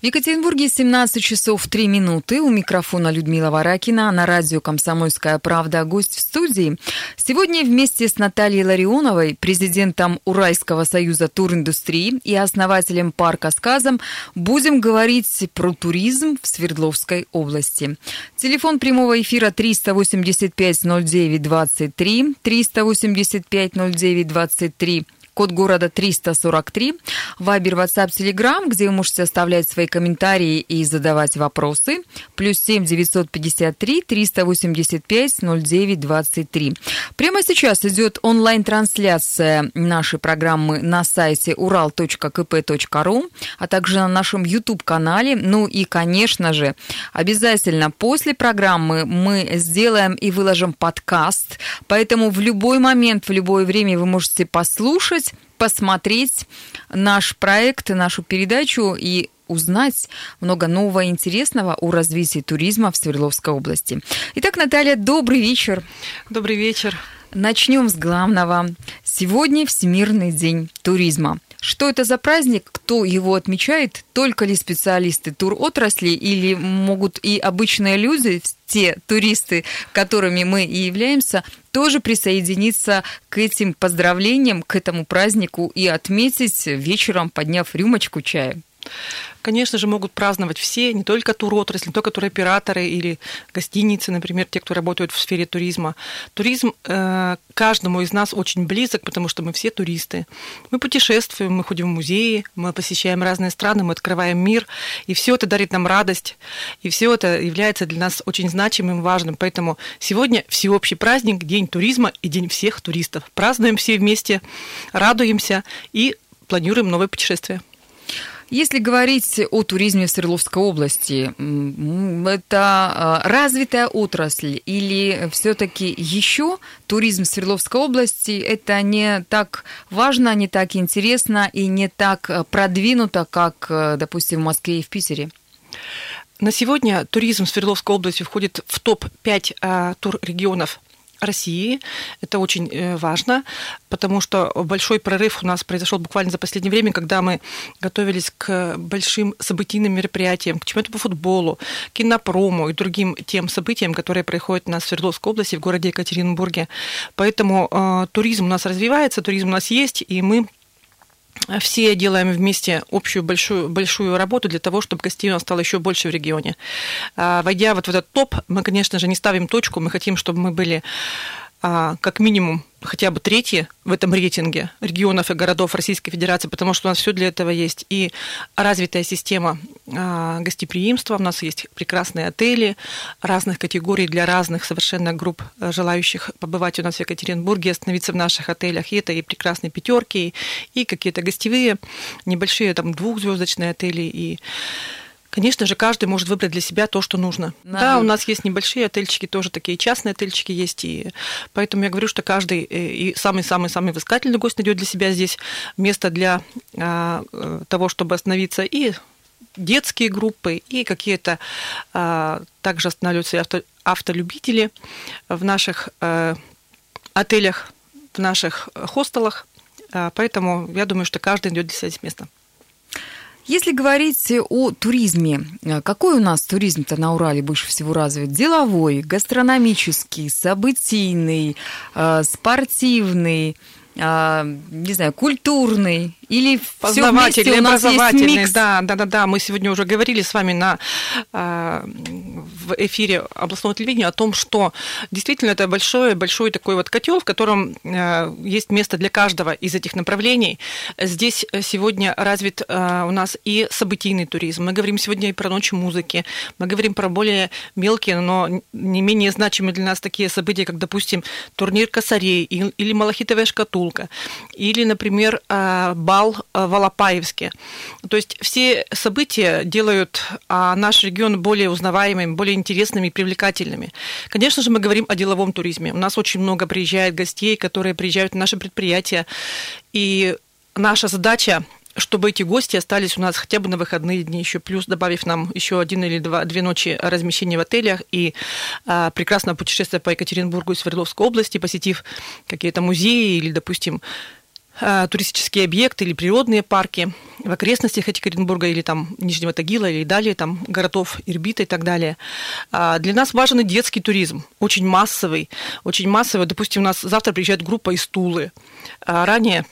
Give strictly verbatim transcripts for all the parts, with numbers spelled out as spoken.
В Екатеринбурге семнадцать часов три минуты. У микрофона Людмила Варакина, на радио «Комсомольская правда». Гость в студии. Сегодня вместе с Натальей Ларионовой, президентом Уральского союза туриндустрии и основателем парка Сказов, будем говорить про туризм в Свердловской области. Телефон прямого эфира триста восемьдесят пять ноль девять двадцать три, триста восемьдесят пять ноль девять двадцать три. Код города триста сорок три, Вайбер, Ватсап, Телеграм, где вы можете оставлять свои комментарии и задавать вопросы, плюс семь девятьсот пятьдесят три триста восемьдесят пять ноль девять двадцать три. Прямо сейчас идет онлайн-трансляция нашей программы на сайте урал точка кэ пэ точка ру, а также на нашем YouTube-канале. Ну и, конечно же, обязательно после программы мы сделаем и выложим подкаст, поэтому в любой момент, в любое время вы можете послушать, посмотреть наш проект, нашу передачу и узнать много нового и интересного о развитии туризма в Свердловской области. Итак, Наталья, добрый вечер. Добрый вечер. Начнем с главного. Сегодня Всемирный день туризма. Что это за праздник? Кто его отмечает? Только ли специалисты туротрасли или могут и обычные люди, те туристы, которыми мы и являемся, тоже присоединиться к этим поздравлениям, к этому празднику и отметить вечером, подняв рюмочку чая? Конечно же, могут праздновать все, не только туротрасль, не только туроператоры или гостиницы, например, те, кто работают в сфере туризма. Туризм э, каждому из нас очень близок, потому что мы все туристы. Мы путешествуем, мы ходим в музеи, мы посещаем разные страны, мы открываем мир, и все это дарит нам радость, и все это является для нас очень значимым, важным. Поэтому сегодня всеобщий праздник, День туризма и День всех туристов. Празднуем все вместе, радуемся и планируем новые путешествия. Если говорить о туризме в Свердловской области, это развитая отрасль или все-таки еще туризм в Свердловской области это не так важно, не так интересно и не так продвинуто, как, допустим, в Москве и в Питере? На сегодня туризм в Свердловской области входит в топ пять туррегионов России. Это очень важно, потому что большой прорыв у нас произошел буквально за последнее время, когда мы готовились к большим событийным мероприятиям, к чемпионату по футболу, кинопрому и другим тем событиям, которые происходят у нас в Свердловской области, в городе Екатеринбурге. Поэтому э, туризм у нас развивается, туризм у нас есть, и мы все делаем вместе общую большую, большую работу для того, чтобы гостей у нас стало еще больше в регионе. Войдя вот в этот топ, мы, конечно же, не ставим точку, мы хотим, чтобы мы были как минимум хотя бы третьи в этом рейтинге регионов и городов Российской Федерации, потому что у нас все для этого есть. И развитая система гостеприимства, у нас есть прекрасные отели разных категорий для разных совершенно групп желающих побывать у нас в Екатеринбурге, остановиться в наших отелях. И это и прекрасные пятерки, и какие-то гостевые, небольшие там двухзвездочные отели, и конечно же, каждый может выбрать для себя то, что нужно. Да. да, у нас есть небольшие отельчики, тоже такие частные отельчики есть. И поэтому я говорю, что каждый и самый-самый-самый взыскательный гость найдет для себя здесь место для а, того, чтобы остановиться. И детские группы, и какие-то а, также останавливаются авто, автолюбители в наших а, отелях, в наших хостелах. А, поэтому я думаю, что каждый найдет для себя здесь место. Если говорить о туризме, какой у нас туризм-то на Урале больше всего развит? Деловой, гастрономический, событийный, спортивный, не знаю, культурный или все вместе у нас есть микс? Да, да, да, да. Мы сегодня уже говорили с вами на, в эфире областного телевидения о том, что действительно это большой, большой такой вот котел, в котором есть место для каждого из этих направлений. Здесь сегодня развит у нас и событийный туризм. Мы говорим сегодня и про ночь музыки. Мы говорим про более мелкие, но не менее значимые для нас такие события, как, допустим, турнир косарей или Малахитовая шкатулка, или, например, бал в Алапаевске. То есть все события делают наш регион более узнаваемым, более интересными и привлекательными. Конечно же, мы говорим о деловом туризме. У нас очень много приезжает гостей, которые приезжают на наши предприятия. И наша задача, чтобы эти гости остались у нас хотя бы на выходные дни, еще плюс добавив нам еще один или два, две ночи размещения в отелях и а, прекрасное путешествие по Екатеринбургу и Свердловской области, посетив какие-то музеи или, допустим, туристические объекты или природные парки в окрестностях Екатеринбурга или там Нижнего Тагила или далее, там городов Ирбита и так далее. Для нас важен и детский туризм, очень массовый, очень массовый. Допустим, у нас завтра приезжает группа из Тулы. Ранее,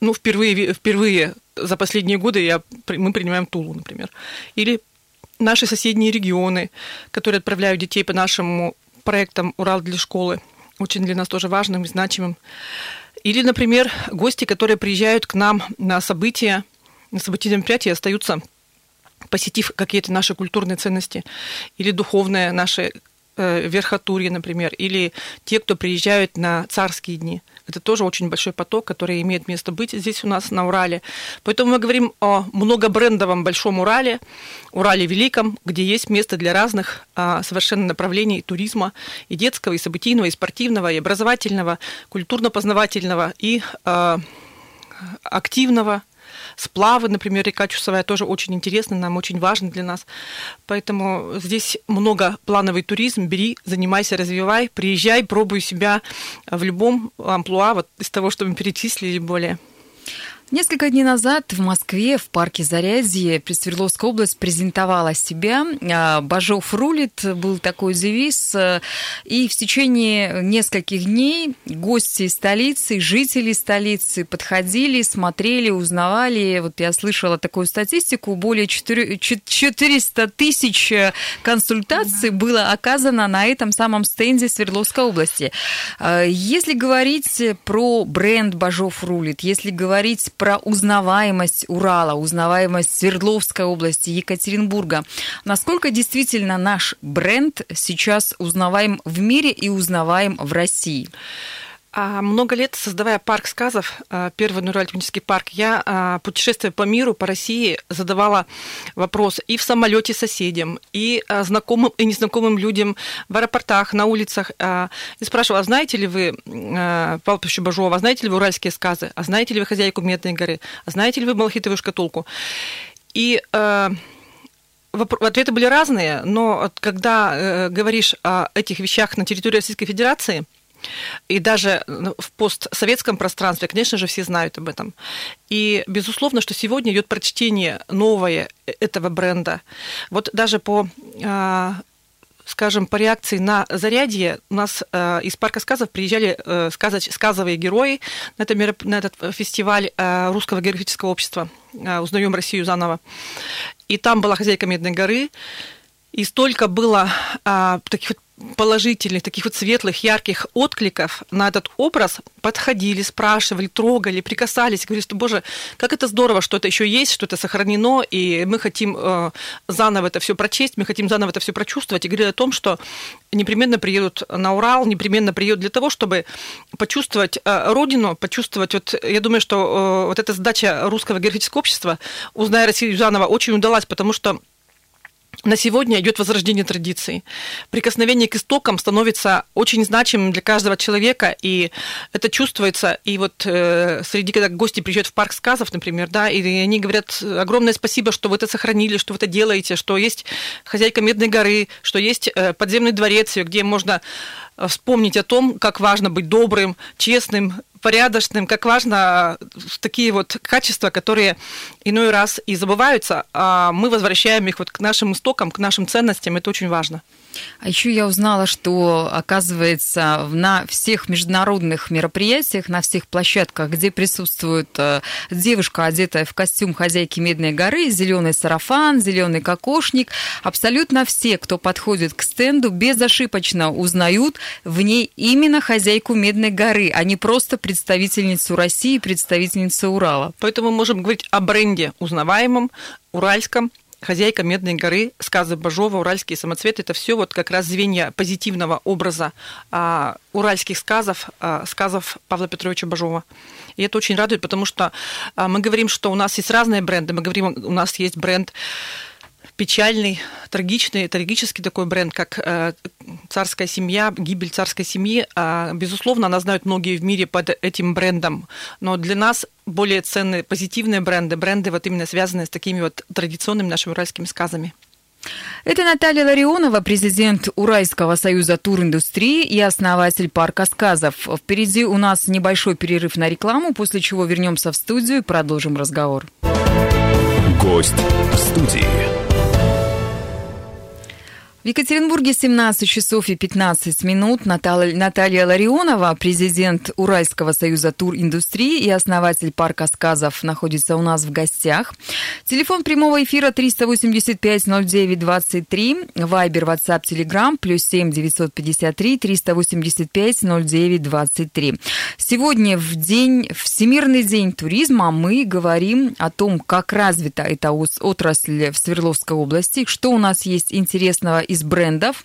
ну, впервые, впервые за последние годы я, мы принимаем Тулу, например. Или наши соседние регионы, которые отправляют детей по нашему проектам «Урал для школы», очень для нас тоже важным и значимым. Или, например, гости, которые приезжают к нам на события, на событийные мероприятия, остаются, посетив какие-то наши культурные ценности, или духовные наши э, Верхотурье, например, или те, кто приезжают на царские дни. Это тоже очень большой поток, который имеет место быть здесь у нас на Урале. Поэтому мы говорим о многобрендовом Большом Урале, Урале Великом, где есть место для разных а, совершенно направлений туризма, и детского, и событийного, и спортивного, и образовательного, культурно-познавательного, и а, активного. Сплавы, например, река Чусовая тоже очень интересна, нам очень важна для нас. Поэтому здесь многоплановый туризм. Бери, занимайся, развивай, приезжай, пробуй себя в любом амплуа, вот из того, что мы перечислили, более. Несколько дней назад в Москве в парке Зарядье Свердловская область презентовала себя. «Бажов рулит» был такой девиз. И в течение нескольких дней гости столицы, жители столицы подходили, смотрели, узнавали. Вот я слышала такую статистику. Более четыреста тысяч консультаций было оказано на этом самом стенде Свердловской области. Если говорить про бренд «Бажов рулит», если говорить про узнаваемость Урала, узнаваемость Свердловской области, Екатеринбурга. Насколько действительно наш бренд сейчас узнаваем в мире и узнаваем в России? Много лет, создавая парк Сказов, первый натуралистический парк, я, путешествуя по миру, по России, задавала вопрос и в самолете соседям, и знакомым, и незнакомым людям в аэропортах, на улицах. И спрашивала, а знаете ли вы Павла Петровича Бажова, а знаете ли вы уральские сказы, а знаете ли вы хозяйку Медной горы, а знаете ли вы Малахитовую шкатулку? И ответы были разные, но когда говоришь о этих вещах на территории Российской Федерации, и даже в постсоветском пространстве, конечно же, все знают об этом. И, безусловно, что сегодня идет прочтение новое этого бренда. Вот даже по, скажем, по реакции на Зарядье у нас из парка сказов приезжали сказовые герои на этот, на этот фестиваль русского географического общества «Узнаём Россию заново». И там была хозяйка Медной горы. И столько было а, таких вот положительных, таких вот светлых, ярких откликов на этот образ. Подходили, спрашивали, трогали, прикасались, говорили, что, боже, как это здорово, что это еще есть, что это сохранено, и мы хотим э, заново это все прочесть, мы хотим заново это все прочувствовать. И говорили о том, что непременно приедут на Урал, непременно приедут для того, чтобы почувствовать э, родину, почувствовать... Вот, я думаю, что э, вот эта задача русского географического общества, «Узная Россию заново», очень удалась, потому что на сегодня идет возрождение традиций. Прикосновение к истокам становится очень значимым для каждого человека, и это чувствуется. И вот э, среди, когда гости приезжают в парк сказов, например, да, и они говорят огромное спасибо, что вы это сохранили, что вы это делаете, что есть хозяйка Медной горы, что есть э, подземный дворец, где можно вспомнить о том, как важно быть добрым, честным, порядочным, как важно такие вот качества, которые иной раз и забываются, а мы возвращаем их вот к нашим истокам, к нашим ценностям. Это очень важно. А еще я узнала, что, оказывается, на всех международных мероприятиях, на всех площадках, где присутствует девушка, одетая в костюм хозяйки Медной горы, зеленый сарафан, зеленый кокошник, абсолютно все, кто подходит к стенду, безошибочно узнают в ней именно хозяйку Медной горы, а не просто представительницу России, представительницу Урала. Поэтому мы можем говорить о бренде узнаваемом, уральском. Хозяйка Медной горы, сказы Бажова, уральские самоцветы – это все вот как раз звенья позитивного образа а, уральских сказов, а, сказов Павла Петровича Бажова. И это очень радует, потому что а, мы говорим, что у нас есть разные бренды. Мы говорим, у нас есть бренд печальный, трагичный, трагический такой бренд, как а, царская семья, гибель царской семьи. А, безусловно, она знают многие в мире под этим брендом, но для нас более ценные позитивные бренды, бренды вот именно связанные с такими вот традиционными нашими уральскими сказами. Это Наталья Ларионова, президент Уральского союза туриндустрии и основатель парка Сказов. Впереди у нас небольшой перерыв на рекламу, после чего вернемся в студию и продолжим разговор. Гость в студии. В Екатеринбурге семнадцать часов и пятнадцать минут. Наталья, Наталья Ларионова, президент Уральского союза туриндустрии и основатель парка Сказов, находится у нас в гостях. Телефон прямого эфира триста восемьдесят пять ноль девять двадцать три, Вайбер, Ватсап, Телеграм, плюс семь девятьсот пятьдесят три триста восемьдесят пять ноль девять двадцать три. Сегодня в день, Всемирный день туризма, мы говорим о том, как развита эта отрасль в Свердловской области, что у нас есть интересного из брендов,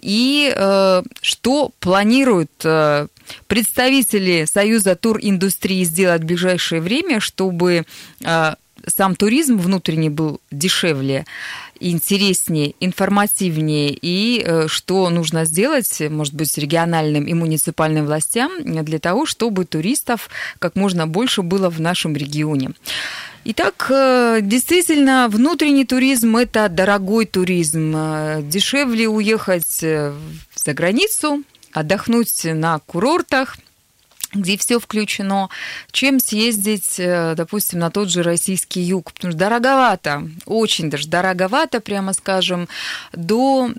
и э, что планируют э, представители Союза туриндустрии сделать в ближайшее время, чтобы э, сам туризм внутренний был дешевле, интереснее, информативнее, и э, что нужно сделать, может быть, региональным и муниципальным властям для того, чтобы туристов как можно больше было в нашем регионе. Итак, действительно, внутренний туризм – это дорогой туризм. Дешевле уехать за границу, отдохнуть на курортах, где все включено, чем съездить, допустим, на тот же российский юг. Потому что дороговато, очень даже дороговато, прямо скажем, до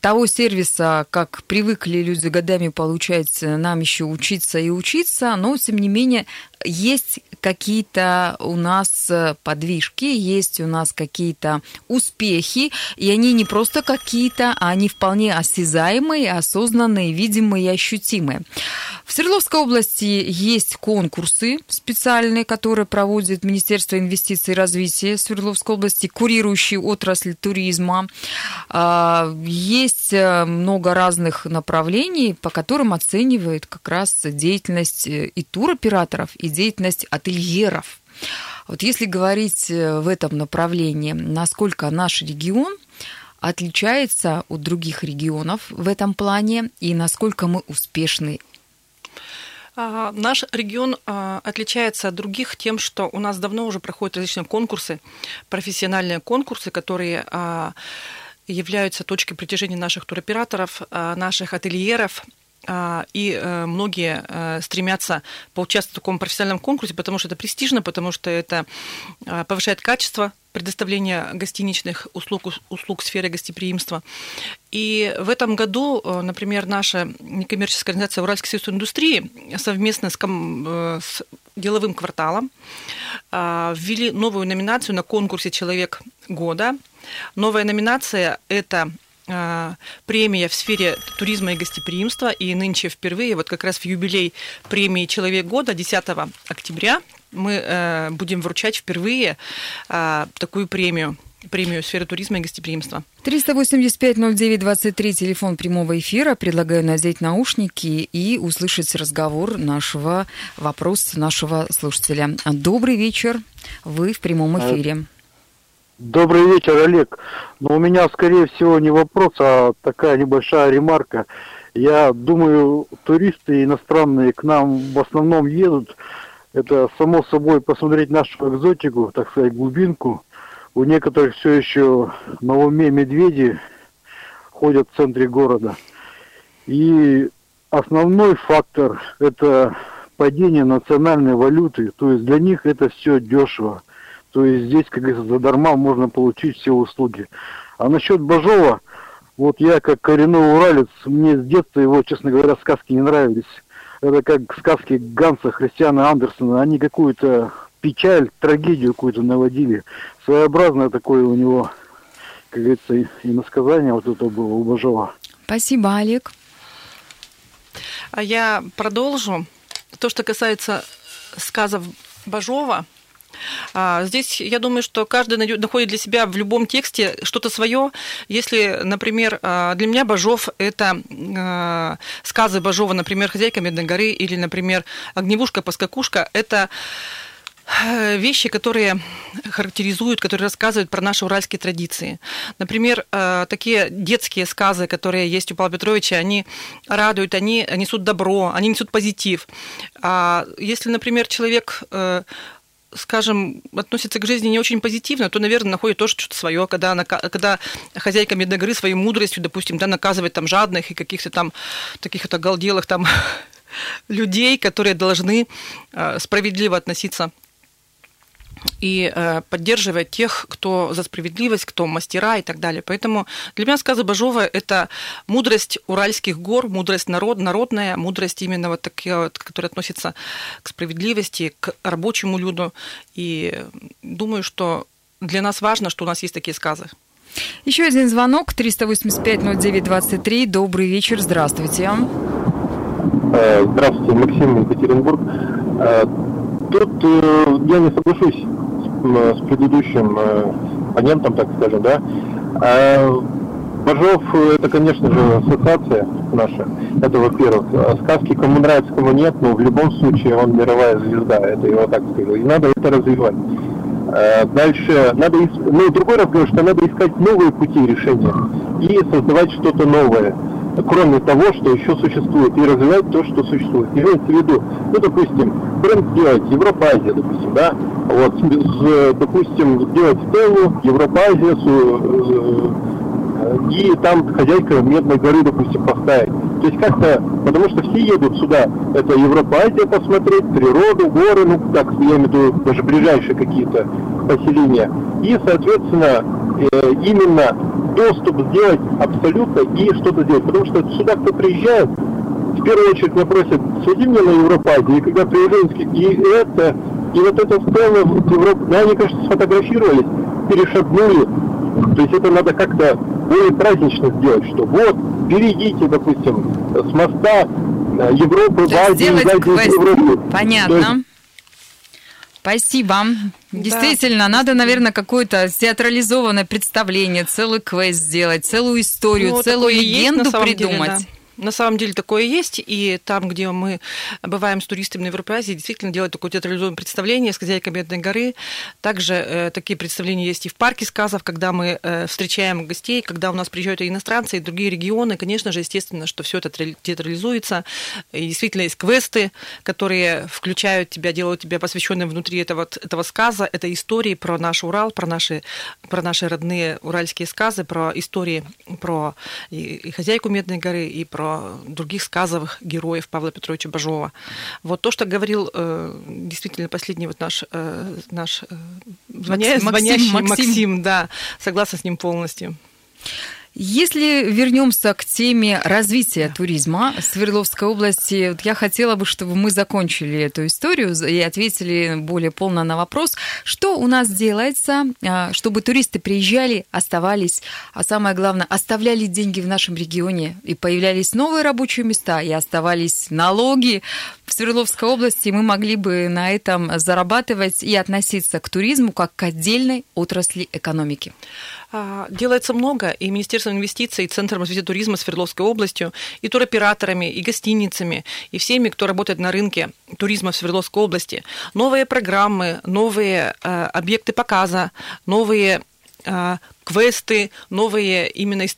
того сервиса, как привыкли люди годами получать, нам еще учиться и учиться, но, тем не менее, есть какие-то у нас подвижки, есть у нас какие-то успехи, и они не просто какие-то, а они вполне осязаемые, осознанные, видимые и ощутимые. В Свердловской области есть конкурсы специальные, которые проводит Министерство инвестиций и развития Свердловской области, курирующие отрасль туризма. Есть много разных направлений, по которым оценивает как раз деятельность и туроператоров, и деятельность ательеров. Вот если говорить в этом направлении, насколько наш регион отличается от других регионов в этом плане и насколько мы успешны? Наш регион отличается от других тем, что у нас давно уже проходят различные конкурсы, профессиональные конкурсы, которые являются точкой притяжения наших туроператоров, наших ательеров. И многие стремятся поучаствовать в таком профессиональном конкурсе, потому что это престижно, потому что это повышает качество предоставления гостиничных услуг, услуг сферы гостеприимства. И в этом году, например, наша некоммерческая организация «Уральский союз туриндустрии» совместно с, ком... с «Деловым кварталом» ввели новую номинацию на конкурсе «Человек года». Новая номинация – это премия в сфере туризма и гостеприимства, и нынче впервые, вот как раз в юбилей премии «Человек года» десятого октября мы будем вручать впервые такую премию, премию сферы туризма и гостеприимства. триста восемьдесят пять ноль девять двадцать три, телефон прямого эфира. Предлагаю надеть наушники и услышать разговор нашего, вопрос нашего слушателя. Добрый вечер, вы в прямом эфире. Добрый вечер, Олег. Но у меня, скорее всего, не вопрос, а такая небольшая ремарка. Я думаю, туристы иностранные к нам в основном едут. Это, само собой, посмотреть нашу экзотику, так сказать, глубинку. У некоторых все еще на уме медведи ходят в центре города. И основной фактор – это падение национальной валюты. То есть для них это все дешево. То есть здесь, как говорится, задарма можно получить все услуги. А насчет Бажова, вот я как коренной уралец, мне с детства его, честно говоря, сказки не нравились. Это как сказки Ганса Христиана Андерсена. Они какую-то печаль, трагедию какую-то наводили. Своеобразное такое у него, как говорится, иносказание вот это было у Бажова. Спасибо, Олег. А я продолжу. То, что касается сказов Бажова, здесь, я думаю, что каждый находит для себя в любом тексте что-то свое. Если, например, для меня Бажов – это сказы Бажова, например, «Хозяйка Медной горы» или, например, «Огневушка-поскакушка» – это вещи, которые характеризуют, которые рассказывают про наши уральские традиции. Например, такие детские сказы, которые есть у Павла Петровича, они радуют, они несут добро, они несут позитив. Если, например, человек скажем, относится к жизни не очень позитивно, то, наверное, находит тоже что-то свое, когда, она, когда хозяйка медной горы своей мудростью, допустим, да, наказывает там жадных и каких-то там таких вот оголделых там людей, которые должны справедливо относиться и э, поддерживать тех, кто за справедливость, кто мастера и так далее. Поэтому для меня сказы Бажова – это мудрость уральских гор, мудрость народ, народная, мудрость именно вот такая, вот, которая относится к справедливости, к рабочему люду. И думаю, что для нас важно, что у нас есть такие сказы. Еще один звонок, триста восемьдесят пять ноль девять двадцать три. Добрый вечер, здравствуйте. Здравствуйте, Максим, Екатеринбург. Тут э, я не соглашусь с, с предыдущим э, оппонентом, так скажем, да. А Бажов это, конечно же, ассоциация наша, это во-первых. Сказки кому нравится, кому нет, но в любом случае он мировая звезда, это его так сказать. И надо это развивать. А дальше, надо иск... ну другой разговор, что надо искать новые пути решения и создавать что-то новое. Кроме того, что еще существует, и развивать то, что существует. Имеется в виду, ну, допустим, бренд делать Европа-Азия, допустим, да, вот, допустим, делать стеллу Европа-Азия и там хозяйка Медной горы, допустим, поставить. То есть как-то, потому что все едут сюда, это Европа-Азия посмотреть, природу, горы, ну, так, я имею в виду, даже ближайшие какие-то поселения. И, соответственно, именно доступ сделать абсолютно и что-то делать. Потому что сюда кто приезжает, в первую очередь меня просят, сходи мне на Европазию, и когда приезжают, и это, и вот это стало в Европе, да, они, конечно, сфотографировались, перешагнули. То есть это надо как-то более празднично сделать, что вот, перейдите, допустим, с моста Европы в Азию, из Азии в Европу. Понятно. Спасибо. Да. Действительно, надо, наверное, какое-то театрализованное представление, целый квест сделать, целую историю, ну, целую легенду придумать. Деле, да. На самом деле такое есть, и там, где мы бываем с туристами на Европе-Азии, действительно делают такое театрализованное представление с хозяйкой Медной горы. Также э, такие представления есть и в парке Сказов, когда мы э, встречаем гостей, когда у нас приезжают и иностранцы, и другие регионы. Конечно же, естественно, что все это театрализуется. И действительно есть квесты, которые включают тебя, делают тебя посвященным внутри этого, этого сказа. Это истории про наш Урал, про наши, про наши родные уральские сказы, про истории про и, и хозяйку Медной горы, и про других сказовых героев Павла Петровича Бажова. Вот то, что говорил э, действительно последний вот наш, э, наш э, звоня... Максим, звонящий Максим. Максим, да, согласна с ним полностью. Если вернемся к теме развития туризма Свердловской области, вот я хотела бы, чтобы мы закончили эту историю и ответили более полно на вопрос, что у нас делается, чтобы туристы приезжали, оставались, а самое главное, оставляли деньги в нашем регионе, и появлялись новые рабочие места, и оставались налоги в Свердловской области, и мы могли бы на этом зарабатывать и относиться к туризму как к отдельной отрасли экономики. Делается много, и Министерство инвестиций, и Центром развития туризма Свердловской областью, и туроператорами, и гостиницами, и всеми, кто работает на рынке туризма в Свердловской области. Новые программы, новые э, объекты показа, новые э, квесты, новые именно из-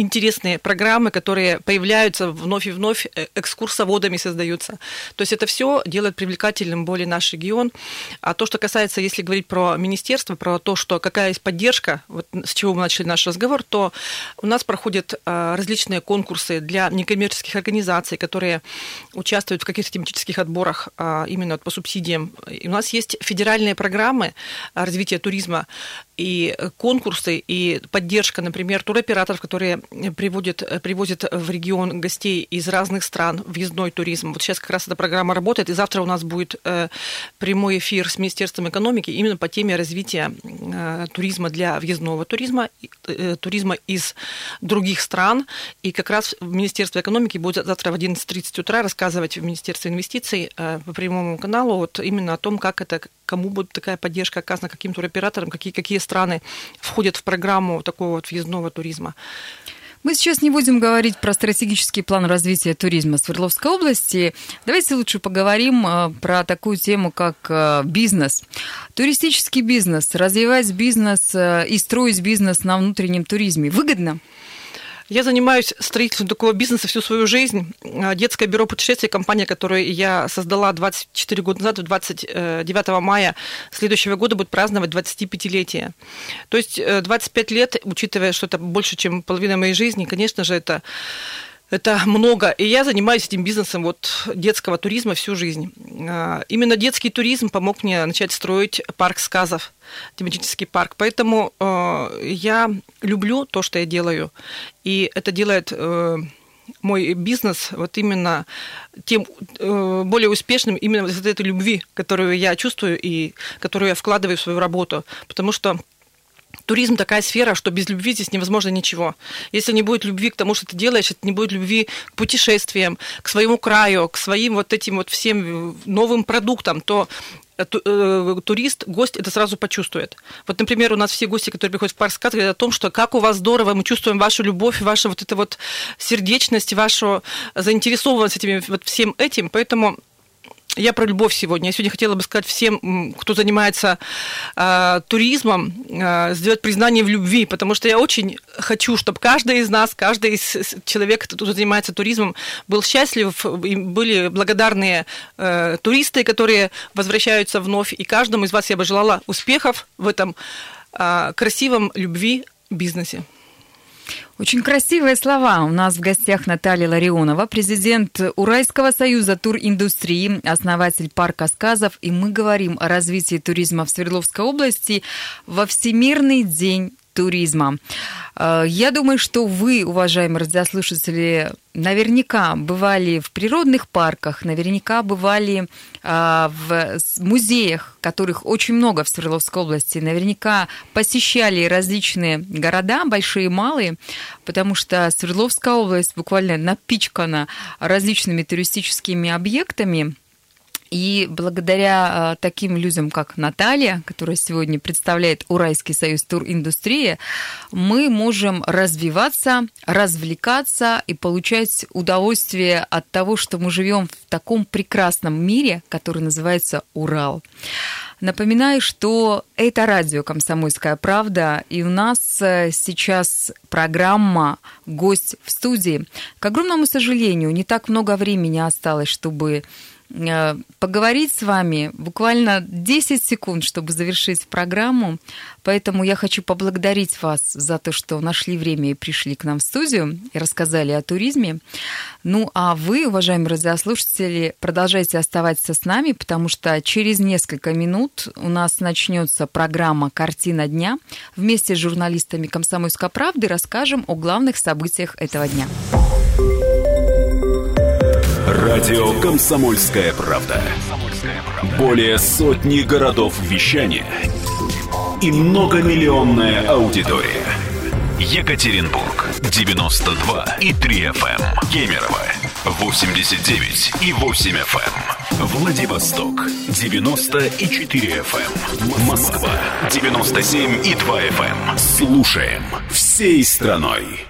интересные программы, которые появляются вновь и вновь, экскурсоводами создаются. То есть это все делает привлекательным более наш регион. А то, что касается, если говорить про министерство, про то, что какая есть поддержка, вот с чего мы начали наш разговор, то у нас проходят различные конкурсы для некоммерческих организаций, которые участвуют в каких-то тематических отборах именно по субсидиям. И у нас есть федеральные программы развития туризма, и конкурсы, и поддержка, например, туроператоров, которые приводят, привозят в регион гостей из разных стран, въездной туризм. Вот сейчас как раз эта программа работает, и завтра у нас будет прямой эфир с Министерством экономики именно по теме развития туризма для въездного туризма, туризма из других стран. И как раз Министерство экономики будет завтра в одиннадцать тридцать утра рассказывать в Министерстве инвестиций по прямому каналу вот именно о том, как это, кому будет такая поддержка оказана, каким туроператорам, какие, какие страны входят в программу такого вот въездного туризма. Мы сейчас не будем говорить про стратегический план развития туризма Свердловской области. Давайте лучше поговорим про такую тему, как бизнес. Туристический бизнес, развивать бизнес и строить бизнес на внутреннем туризме выгодно? Я занимаюсь строительством такого бизнеса всю свою жизнь. Детское бюро путешествий, компания, которую я создала двадцать четыре года назад, двадцать девятого мая следующего года будет праздновать двадцатипятилетие. То есть двадцать пять лет, учитывая, что это больше, чем половина моей жизни, конечно же, это... Это много, и я занимаюсь этим бизнесом вот, детского туризма всю жизнь. Именно детский туризм помог мне начать строить парк Сказов, тематический парк. Поэтому э, я люблю то, что я делаю, и это делает э, мой бизнес вот именно тем э, более успешным именно из этой любви, которую я чувствую и которую я вкладываю в свою работу, потому что туризм такая сфера, что без любви здесь невозможно ничего. Если не будет любви к тому, что ты делаешь, это не будет любви к путешествиям, к своему краю, к своим вот этим вот всем новым продуктам, то турист, гость это сразу почувствует. Вот, например, у нас все гости, которые приходят в парк Сказов, говорят о том, что как у вас здорово, мы чувствуем вашу любовь, вашу вот эту вот сердечность, вашу заинтересованность этим, вот всем этим, поэтому... Я про любовь сегодня. Я сегодня хотела бы сказать всем, кто занимается э, туризмом, э, сделать признание в любви, потому что я очень хочу, чтобы каждый из нас, каждый из человек, кто занимается туризмом, был счастлив, были благодарные э, туристы, которые возвращаются вновь. И каждому из вас я бы желала успехов в этом э, красивом любви бизнесе. Очень красивые слова. У нас в гостях Наталья Ларионова, президент Уральского союза туриндустрии, основатель парка Сказов. И мы говорим о развитии туризма в Свердловской области во Всемирный день туризма. Я думаю, что вы, уважаемые радиослушатели, наверняка бывали в природных парках, наверняка бывали в музеях, которых очень много в Свердловской области, наверняка посещали различные города, большие и малые, потому что Свердловская область буквально напичкана различными туристическими объектами. И благодаря таким людям, как Наталья, которая сегодня представляет Уральский союз туриндустрии, мы можем развиваться, развлекаться и получать удовольствие от того, что мы живем в таком прекрасном мире, который называется Урал. Напоминаю, что это радио «Комсомольская правда», и у нас сейчас программа «Гость в студии». К огромному сожалению, не так много времени осталось, чтобы... поговорить с вами буквально десять секунд, чтобы завершить программу. Поэтому я хочу поблагодарить вас за то, что нашли время и пришли к нам в студию и рассказали о туризме. Ну, а вы, уважаемые радиослушатели, продолжайте оставаться с нами, потому что через несколько минут у нас начнется программа «Картина дня». Вместе с журналистами «Комсомольской правды» расскажем о главных событиях этого дня. Радио «Комсомольская правда». Более сотни городов вещания и многомиллионная аудитория. Екатеринбург девяносто два и три эф эм, Кемерово восемьдесят девять и восемь эф эм, Владивосток девяносто и четыре эф эм, Москва девяносто семь и два эф эм. Слушаем всей страной.